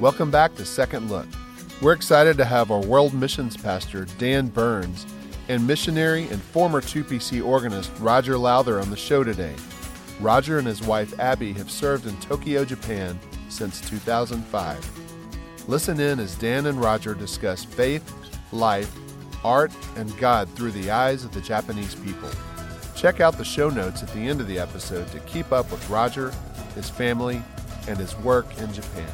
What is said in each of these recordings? Welcome back to Second Look. We're excited to have our World Missions Pastor, Dan Burns, and missionary and former 2PC organist, Roger Lowther, on the show today. Roger and his wife, Abby, have served in Tokyo, Japan since 2005. Listen in as Dan and Roger discuss faith, life, art, and God through the eyes of the Japanese people. Check out the show notes at the end of the episode to keep up with Roger, his family, and his work in Japan.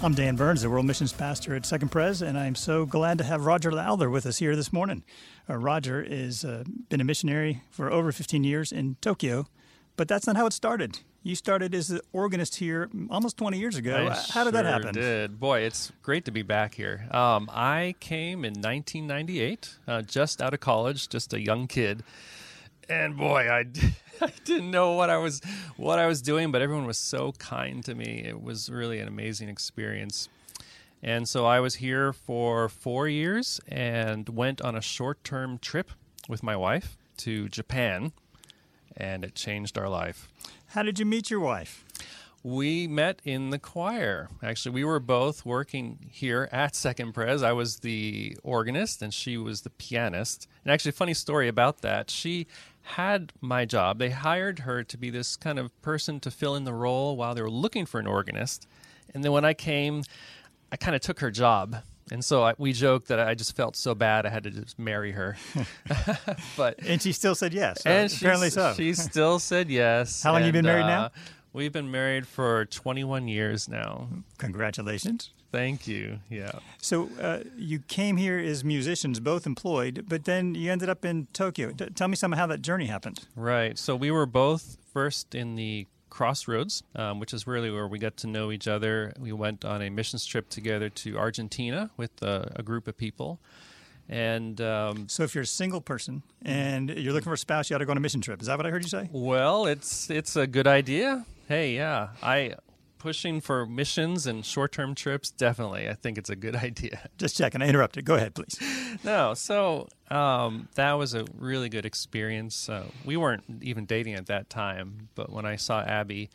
I'm Dan Burns, the World Missions Pastor at Second Pres, and I'm so glad to have Roger Lowther with us here this morning. Roger has been a missionary for over 15 years in Tokyo, but that's not how it started. You started as an organist here almost 20 years ago. How did that happen? Boy, it's great to be back here. I came in 1998, just out of college, just a young kid. And boy, I didn't know what I was doing, but everyone was so kind to me. It was really an amazing experience. And so I was here for 4 years and went on a short-term trip with my wife to Japan, and it changed our life. How did you meet your wife? We met in the choir. Actually, we were both working here at Second Pres. I was the organist, and she was the pianist. And actually, funny story about that. She had my job. They hired her to be this kind of person to fill in the role while they were looking for an organist. And then when I came, I kind of took her job. And so we joked that I just felt so bad I had to just marry her. And she still said yes. And apparently so. She still said yes. How long have you been married now? We've been married for 21 years now. Congratulations. Thank you. Yeah. So you came here as musicians, both employed, but then you ended up in Tokyo. Tell me some of how that journey happened. Right. So we were both first in the Crossroads, which is really where we got to know each other. We went on a missions trip together to Argentina with a group of people. And so if you're a single person and you're looking for a spouse, you ought to go on a mission trip. Is that what I heard you say? Well, it's a good idea. Hey, yeah. Pushing for missions and short-term trips, definitely. I think it's a good idea. Just checking. I interrupted. Go ahead, please. No, so that was a really good experience. We weren't even dating at that time, but when I saw Abby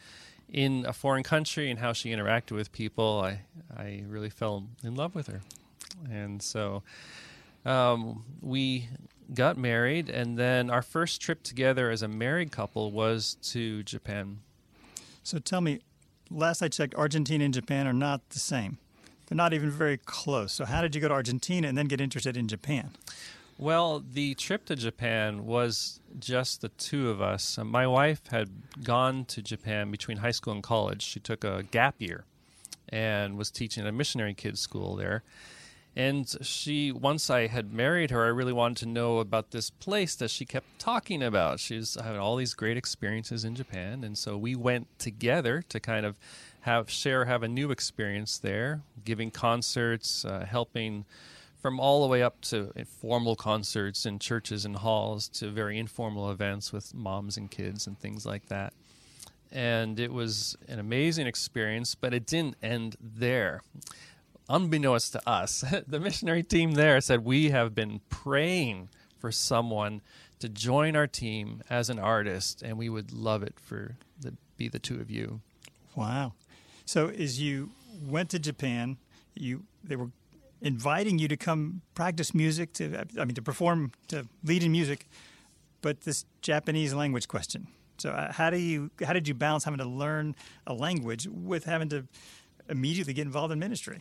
in a foreign country and how she interacted with people, I really fell in love with her. And so we got married, and then our first trip together as a married couple was to Japan. So tell me, last I checked, Argentina and Japan are not the same. They're not even very close. So how did you go to Argentina and then get interested in Japan? Well, the trip to Japan was just the two of us. My wife had gone to Japan between high school and college. She took a gap year and was teaching at a missionary kids' school there. And once I had married her, I really wanted to know about this place that she kept talking about. She's having all these great experiences in Japan, and so we went together to kind of have a new experience there, giving concerts, helping from all the way up to formal concerts in churches and halls to very informal events with moms and kids and things like that. And it was an amazing experience, but it didn't end there. Unbeknownst to us, the missionary team there said, we have been praying for someone to join our team as an artist, and we would love it be the two of you. Wow. So as you went to Japan, they were inviting you to come practice music, to perform, to lead in music, but this Japanese language question. So how did you balance having to learn a language with having to immediately get involved in ministry?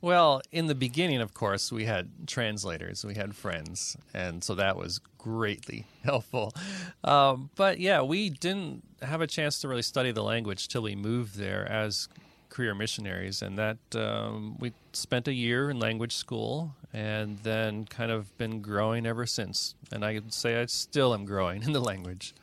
Well, in the beginning, of course, we had translators, we had friends, and so that was greatly helpful. But yeah, we didn't have a chance to really study the language till we moved there as career missionaries, and that we spent a year in language school and then kind of been growing ever since. And I would say I still am growing in the language.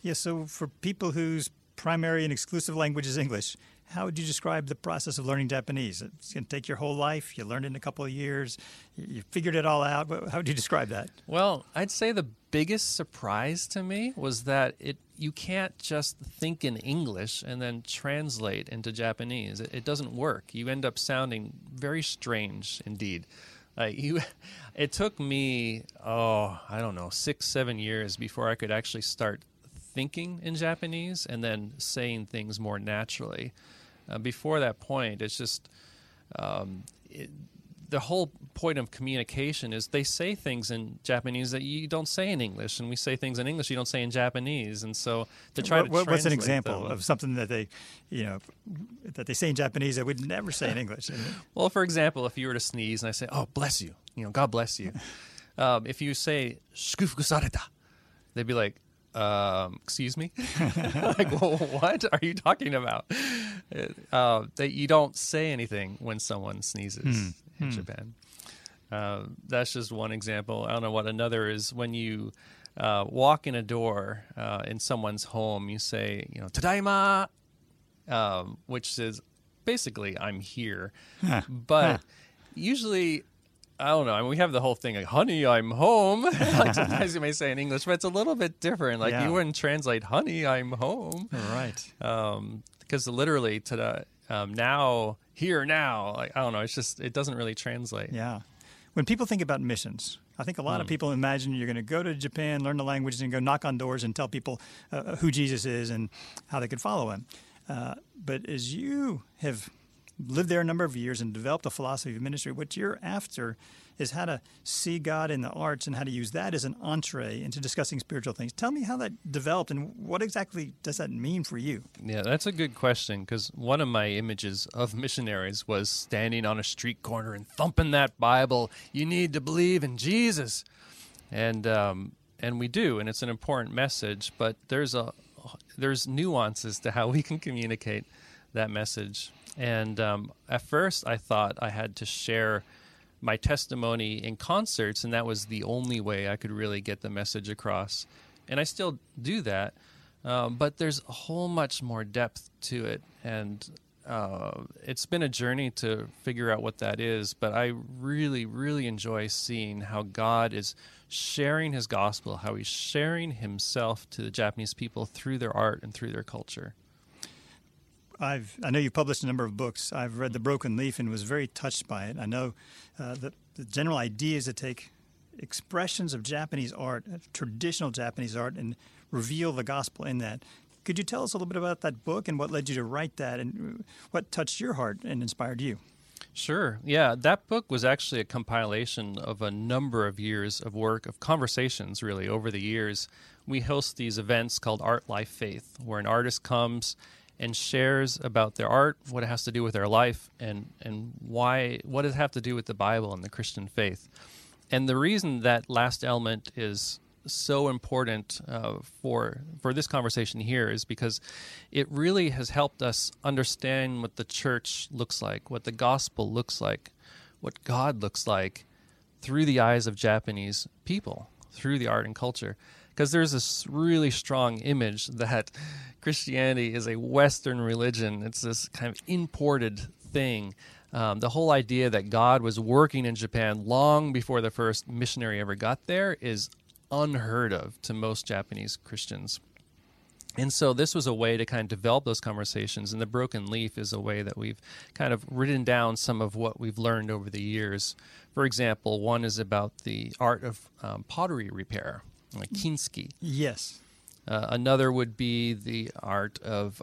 Yeah, so for people whose primary and exclusive language is English, how would you describe the process of learning Japanese? It's going to take your whole life. You learned it in a couple of years. You figured it all out. How would you describe that? Well, I'd say the biggest surprise to me was that you can't just think in English and then translate into Japanese. It doesn't work. You end up sounding very strange indeed. It took me, 6-7 years before I could actually start thinking in Japanese and then saying things more naturally. Before that point, it's just the whole point of communication is they say things in Japanese that you don't say in English, and we say things in English you don't say in Japanese. And so to try to translate, what's an example of something that they, you know, that they say in Japanese that we'd never say in English? Well, for example, if you were to sneeze and I say, "Oh, bless you," you know, God bless you. If you say "shukufuku sareta," they'd be like, excuse me? Like, well, what are you talking about? That you don't say anything when someone sneezes in Japan. That's just one example. I don't know what another is. When you walk in a door in someone's home, you say, you know, "tadaima," which is basically "I'm here." But usually, I don't know. I mean, we have the whole thing like, "honey, I'm home." Like sometimes you may say in English, but it's a little bit different. Like you wouldn't translate "honey, I'm home." Right. Because literally to the, now, here, now, like, I don't know. It's just, it doesn't really translate. Yeah. When people think about missions, I think a lot of people imagine you're going to go to Japan, learn the languages, and go knock on doors and tell people who Jesus is and how they could follow him. But as you have lived there a number of years and developed a philosophy of ministry, what you're after is how to see God in the arts and how to use that as an entree into discussing spiritual things. Tell me how that developed and what exactly does that mean for you? Yeah, that's a good question, because one of my images of missionaries was standing on a street corner and thumping that Bible, "You need to believe in Jesus." And we do, and it's an important message, but there's nuances to how we can communicate that message. And at first I thought I had to share my testimony in concerts, and that was the only way I could really get the message across. And I still do that, but there's a whole much more depth to it. And it's been a journey to figure out what that is, but I really, really enjoy seeing how God is sharing his gospel, how he's sharing himself to the Japanese people through their art and through their culture. I know you've published a number of books. I've read The Broken Leaf and was very touched by it. I know the general idea is to take expressions of Japanese art, traditional Japanese art, and reveal the gospel in that. Could you tell us a little bit about that book and what led you to write that and what touched your heart and inspired you? Sure. Yeah, that book was actually a compilation of a number of years of work, of conversations, really, over the years. We host these events called Art, Life, Faith, where an artist comes and shares about their art, what it has to do with their life, and why, what does it have to do with the Bible and the Christian faith. And the reason that last element is so important for this conversation here is because it really has helped us understand what the church looks like, what the gospel looks like, what God looks like through the eyes of Japanese people, through the art and culture. Because there's this really strong image that Christianity is a Western religion. It's this kind of imported thing. The whole idea that God was working in Japan long before the first missionary ever got there is unheard of to most Japanese Christians. And so this was a way to kind of develop those conversations, and The Broken Leaf is a way that we've kind of written down some of what we've learned over the years. For example, one is about the art of pottery repair, like Kintsugi. Yes. Another would be the art of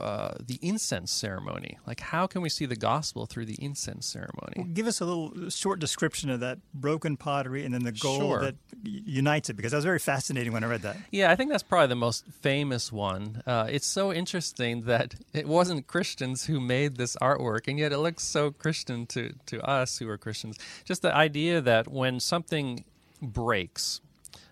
the incense ceremony. Like, how can we see the gospel through the incense ceremony? Well, give us a little short description of that broken pottery and then the gold that unites it, because that was very fascinating when I read that. Yeah, I think that's probably the most famous one. It's so interesting that it wasn't Christians who made this artwork, and yet it looks so Christian to us who are Christians. Just the idea that when something breaks,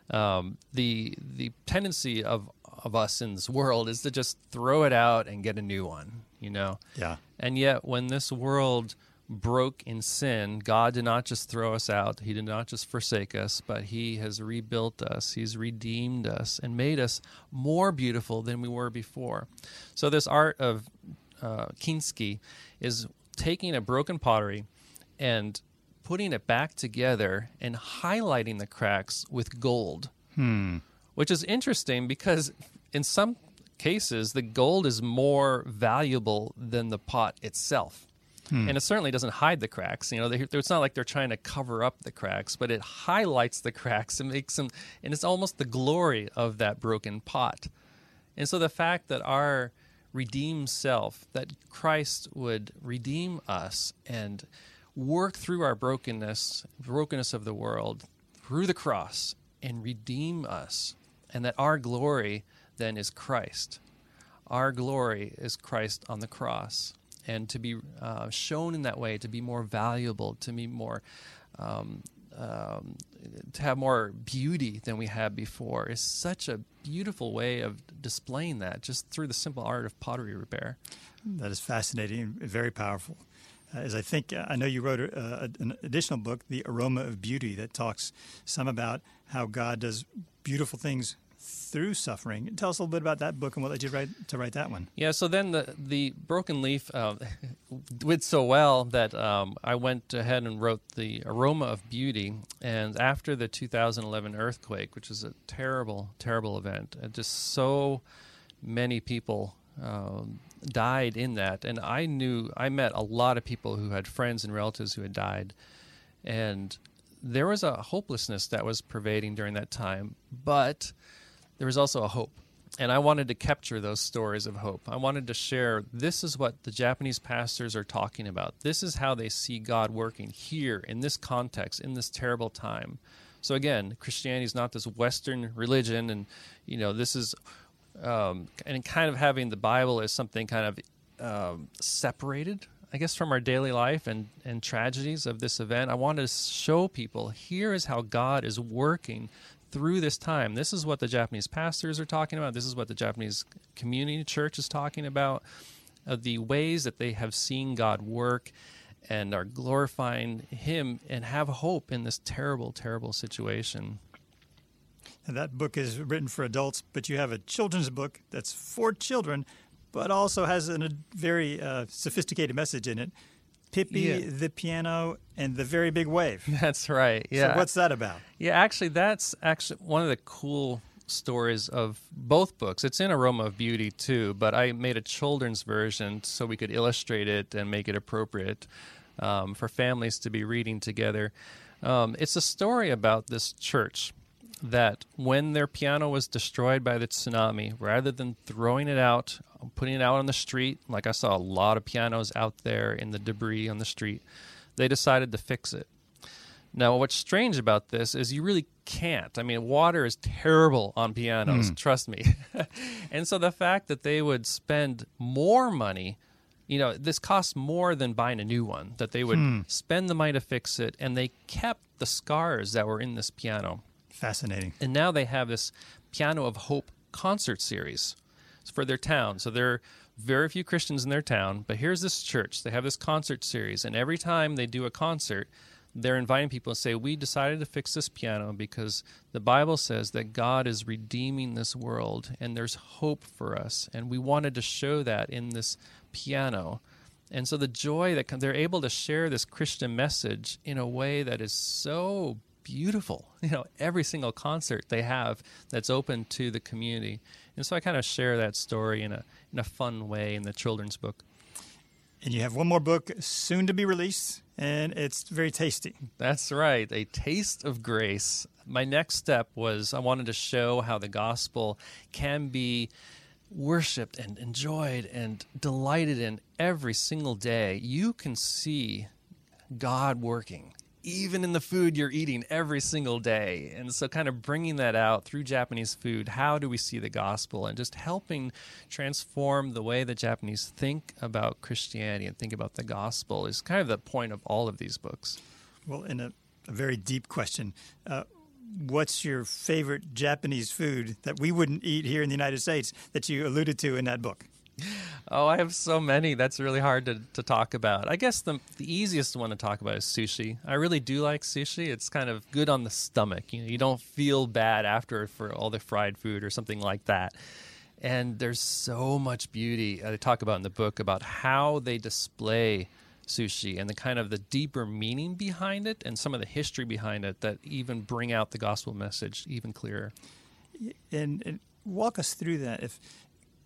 the tendency of us in this world is to just throw it out and get a new one, you know? Yeah. And yet when this world broke in sin, God did not just throw us out. He did not just forsake us, but he has rebuilt us. He's redeemed us and made us more beautiful than we were before. So this art of Kintsugi is taking a broken pottery and putting it back together and highlighting the cracks with gold. Which is interesting because in some cases, the gold is more valuable than the pot itself. And it certainly doesn't hide the cracks. You know, it's not like they're trying to cover up the cracks, but it highlights the cracks and makes them, and it's almost the glory of that broken pot. And so the fact that our redeem self, that Christ would redeem us and work through our brokenness of the world, through the cross, and redeem us, and that our glory then is Christ. Our glory is Christ on the cross, and to be shown in that way, to be more valuable, to be more, to have more beauty than we had before, is such a beautiful way of displaying that, just through the simple art of pottery repair. That is fascinating and very powerful. As I know you wrote an additional book, The Aroma of Beauty, that talks some about how God does beautiful things through suffering. Tell us a little bit about that book and what led you to write that one. Yeah, so then the Broken Leaf did so well that I went ahead and wrote The Aroma of Beauty. And after the 2011 earthquake, which was a terrible, terrible event, just so many people died in that. And I met a lot of people who had friends and relatives who had died. And there was a hopelessness that was pervading during that time. But there was also a hope, and I wanted to capture those stories of hope. I wanted to share, this is what the Japanese pastors are talking about. This is how they see God working here in this context, in this terrible time. So again, Christianity is not this Western religion, and this is and kind of having the Bible as something kind of separated, I guess, from our daily life and tragedies of this event. I wanted to show people, here is how God is working through this time. This is what the Japanese pastors are talking about. This is what the Japanese community church is talking about, of the ways that they have seen God work and are glorifying Him and have hope in this terrible, terrible situation. And that book is written for adults, but you have a children's book that's for children, but also has a very sophisticated message in it. Pippi, yeah. The piano, and the very big wave. That's right, yeah. So what's that about? Yeah, actually, that's one of the cool stories of both books. It's in Aroma of Beauty, too, but I made a children's version so we could illustrate it and make it appropriate for families to be reading together. It's a story about this church that when their piano was destroyed by the tsunami, rather than throwing it out, putting it out on the street, like I saw a lot of pianos out there in the debris on the street, they decided to fix it. Now, what's strange about this is you really can't. I mean, water is terrible on pianos, trust me. And so the fact that they would spend more money, this costs more than buying a new one, that they would spend the money to fix it, and they kept the scars that were in this piano. Fascinating. And now they have this Piano of Hope concert series for their town. So there are very few Christians in their town, but here's this church. They have this concert series, and every time they do a concert, they're inviting people and say, we decided to fix this piano because the Bible says that God is redeeming this world, and there's hope for us, and we wanted to show that in this piano. And so the joy that they're able to share this Christian message in a way that is so beautiful. Every single concert they have that's open to the community. And so I kind of share that story in a fun way in the children's book. And you have one more book soon to be released, and it's very tasty. That's right, A Taste of Grace. My next step was I wanted to show how the gospel can be worshipped and enjoyed and delighted in every single day. You can see God working, even in the food you're eating every single day. And so kind of bringing that out through Japanese food, how do we see the gospel, and just helping transform the way that Japanese think about Christianity and think about the gospel is kind of the point of all of these books. Well, in a very deep question, what's your favorite Japanese food that we wouldn't eat here in the United States that you alluded to in that book? Oh, I have so many. That's really hard to talk about. I guess the easiest one to talk about is sushi. I really do like sushi. It's kind of good on the stomach. You don't feel bad after for all the fried food or something like that. And there's so much beauty I talk about in the book about how they display sushi and the kind of the deeper meaning behind it and some of the history behind it that even bring out the gospel message even clearer. And walk us through that.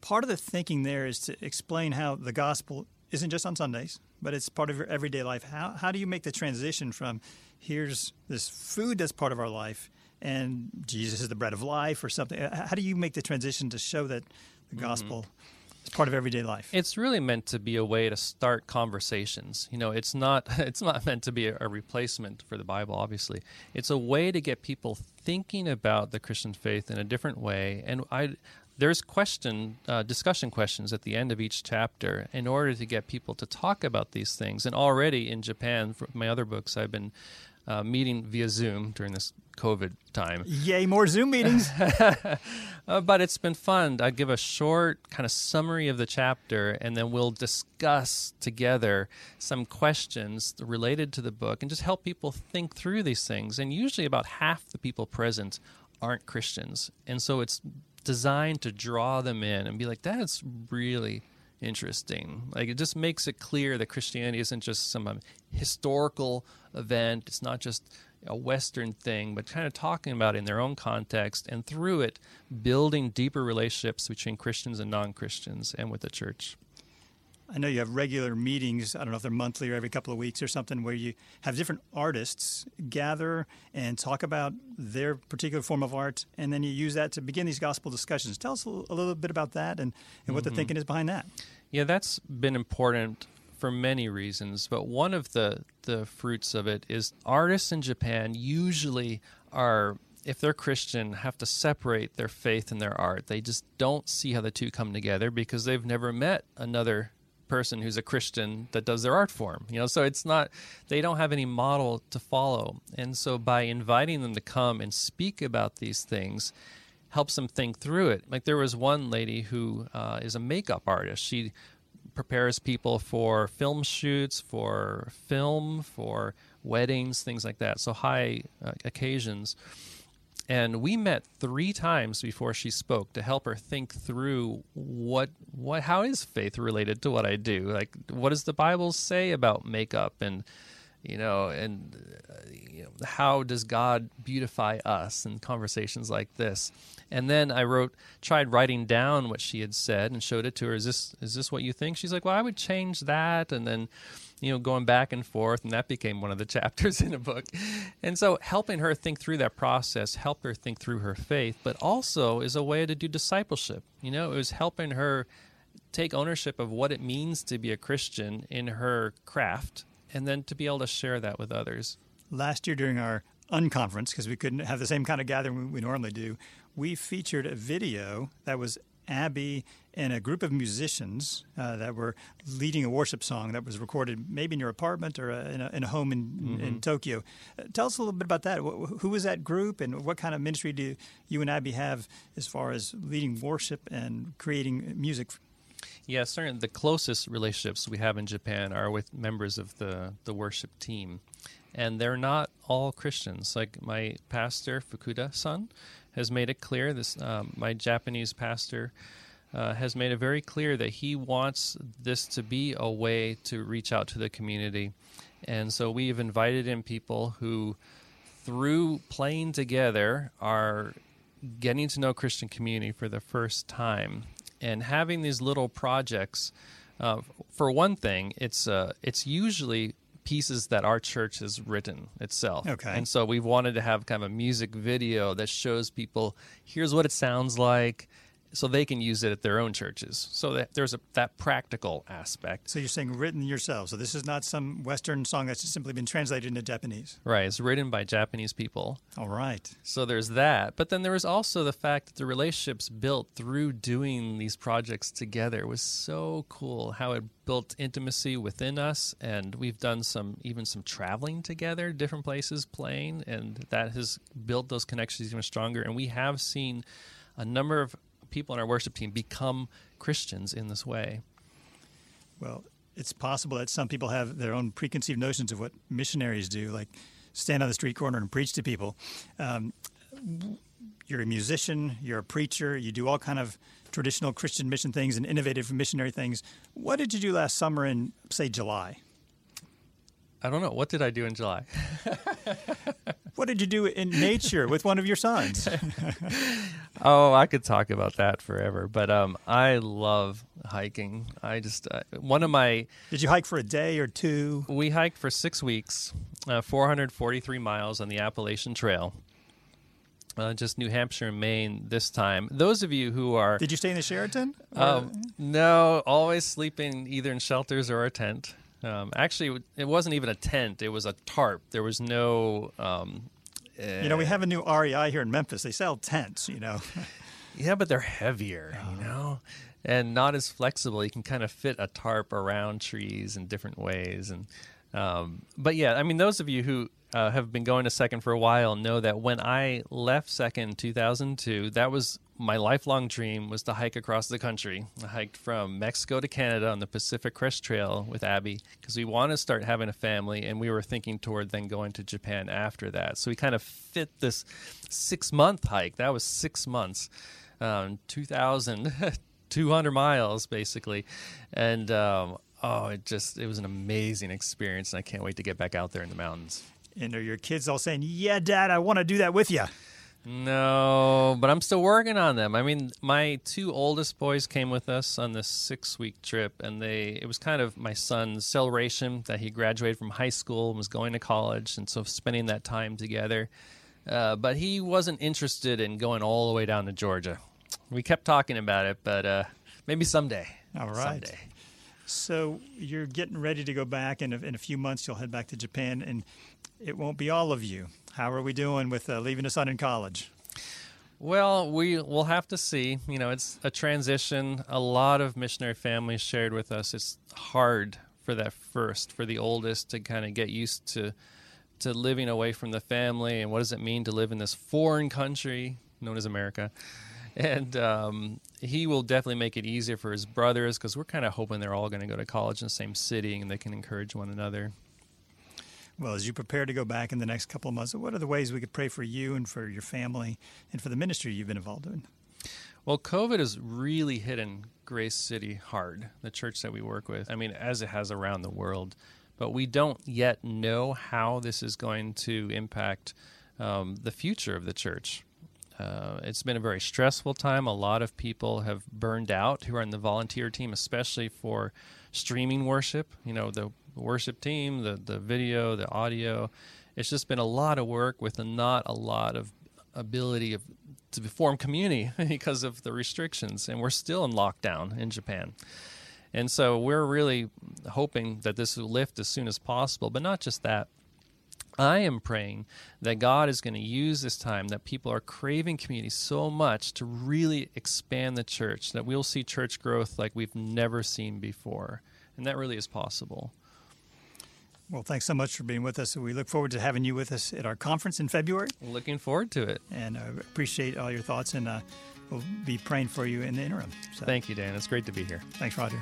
Part of the thinking there is to explain how the gospel isn't just on Sundays, but it's part of your everyday life. How do you make the transition from here's this food that's part of our life and Jesus is the bread of life or something? How do you make the transition to show that the gospel It's part of everyday life. It's really meant to be a way to start conversations. You know, it's not meant to be a replacement for the Bible, obviously. It's a way to get people thinking about the Christian faith in a different way. And there's discussion questions at the end of each chapter in order to get people to talk about these things. And already in Japan, for my other books, I've been meeting via Zoom during this COVID time. Yay, more Zoom meetings. But it's been fun. I give a short kind of summary of the chapter, and then we'll discuss together some questions related to the book and just help people think through these things. And usually about half the people present aren't Christians. And so it's designed to draw them in and be like, that's really interesting. Like, it just makes it clear that Christianity isn't just some historical event. It's not just a Western thing, but kind of talking about it in their own context, and through it, building deeper relationships between Christians and non-Christians and with the church. I know you have regular meetings, I don't know if they're monthly or every couple of weeks or something, where you have different artists gather and talk about their particular form of art, and then you use that to begin these gospel discussions. Tell us a little bit about that and what the thinking is behind that. Yeah, that's been important for many reasons, but one of the fruits of it is artists in Japan usually are, if they're Christian, have to separate their faith and their art. They just don't see how the two come together because they've never met another person who's a Christian that does their art form, you know, so it's not, they don't have any model to follow. And so by inviting them to come and speak about these things helps them think through it. Like, there was one lady who is a makeup artist. She prepares people for film shoots, for film, for weddings, things like that, so high occasions. And we met 3 times before she spoke to help her think through what how is faith related to what I do? Like, what does the Bible say about makeup, and how does God beautify us, and conversations like this. And then I tried writing down what she had said and showed it to her. Is this what you think? She's like, well, I would change that. And then, you know, going back and forth, and that became one of the chapters in a book. And so helping her think through that process helped her think through her faith, but also is a way to do discipleship. You know, it was helping her take ownership of what it means to be a Christian in her craft, and then to be able to share that with others. Last year during our unconference, because we couldn't have the same kind of gathering we normally do, we featured a video that was Abby and a group of musicians that were leading a worship song that was recorded maybe in your apartment or in a home in Tokyo. Tell us a little bit about that. Who was that group, and what kind of ministry do you and Abby have as far as leading worship and creating music? Yeah, certainly the closest relationships we have in Japan are with members of the worship team. And they're not all Christians. Like, my pastor, Fukuda-san, has made it clear, my Japanese pastor has made it very clear that he wants this to be a way to reach out to the community. And so we've invited in people who, through playing together, are getting to know Christian community for the first time. And having these little projects, for one thing, it's usually pieces that our church has written itself. Okay. And so we've wanted to have kind of a music video that shows people, here's what it sounds like, so they can use it at their own churches. So that there's that practical aspect. So you're saying written yourself. So this is not some Western song that's just simply been translated into Japanese. Right. It's written by Japanese people. All right. So there's that. But then there was also the fact that the relationships built through doing these projects together. It was so cool how it built intimacy within us, and we've done some traveling together, different places playing, and that has built those connections even stronger. And we have seen a number of people in our worship team become Christians in this way. Well, it's possible that some people have their own preconceived notions of what missionaries do, like stand on the street corner and preach to people. You're a musician, you're a preacher, you do all kind of traditional Christian mission things and innovative missionary things. What did you do last summer in, say, July? I don't know. What did I do in July? What did you do in nature with one of your sons? Oh, I could talk about that forever, but I love hiking. I just one of my. Did you hike for a day or two? We hiked for 6 weeks, 443 miles on the Appalachian Trail. just New Hampshire and Maine this time. Those of you who are... Did you stay in the Sheraton? No, always sleeping either in shelters or a tent. Actually, it wasn't even a tent. It was a tarp. There was no... we have a new REI here in Memphis. They sell tents, you know. Yeah, but they're heavier, you know, and not as flexible. You can kind of fit a tarp around trees in different ways. And but yeah, I mean, those of you who have been going to Second for a while know that when I left Second in 2002, that was my lifelong dream, was to hike across the country. I hiked from Mexico to Canada on the Pacific Crest Trail with Abby because we want to start having a family, and we were thinking toward then going to Japan after that. So we kind of fit this 6-month hike. That was 6 months, 2,200 miles basically. And it was an amazing experience, and I can't wait to get back out there in the mountains. And are your kids all saying, yeah, Dad, I want to do that with you? No, but I'm still working on them. I mean, my two oldest boys came with us on this 6-week trip, and it was kind of my son's celebration that he graduated from high school and was going to college, and so spending that time together. But he wasn't interested in going all the way down to Georgia. We kept talking about it, but maybe someday. All right. Someday. So you're getting ready to go back, and in a few months you'll head back to Japan, and it won't be all of you. How are we doing with leaving a son in college? Well, we'll have to see. You know, it's a transition. A lot of missionary families shared with us it's hard for the oldest to kind of get used to living away from the family, and what does it mean to live in this foreign country known as America? And he will definitely make it easier for his brothers because we're kind of hoping they're all going to go to college in the same city and they can encourage one another. Well, as you prepare to go back in the next couple of months, what are the ways we could pray for you and for your family and for the ministry you've been involved in? Well, COVID has really hit in Grace City hard, the church that we work with. I mean, as it has around the world. But we don't yet know how this is going to impact the future of the church. It's been a very stressful time. A lot of people have burned out who are in the volunteer team, especially for streaming worship. You know, the worship team, the video, the audio. It's just been a lot of work with not a lot of ability to form community because of the restrictions. And we're still in lockdown in Japan. And so we're really hoping that this will lift as soon as possible. But not just that. I am praying that God is going to use this time that people are craving community so much to really expand the church, that we'll see church growth like we've never seen before. And that really is possible. Well, thanks so much for being with us. We look forward to having you with us at our conference in February. Looking forward to it. And I appreciate all your thoughts, and we'll be praying for you in the interim. So. Thank you, Dan. It's great to be here. Thanks, Roger.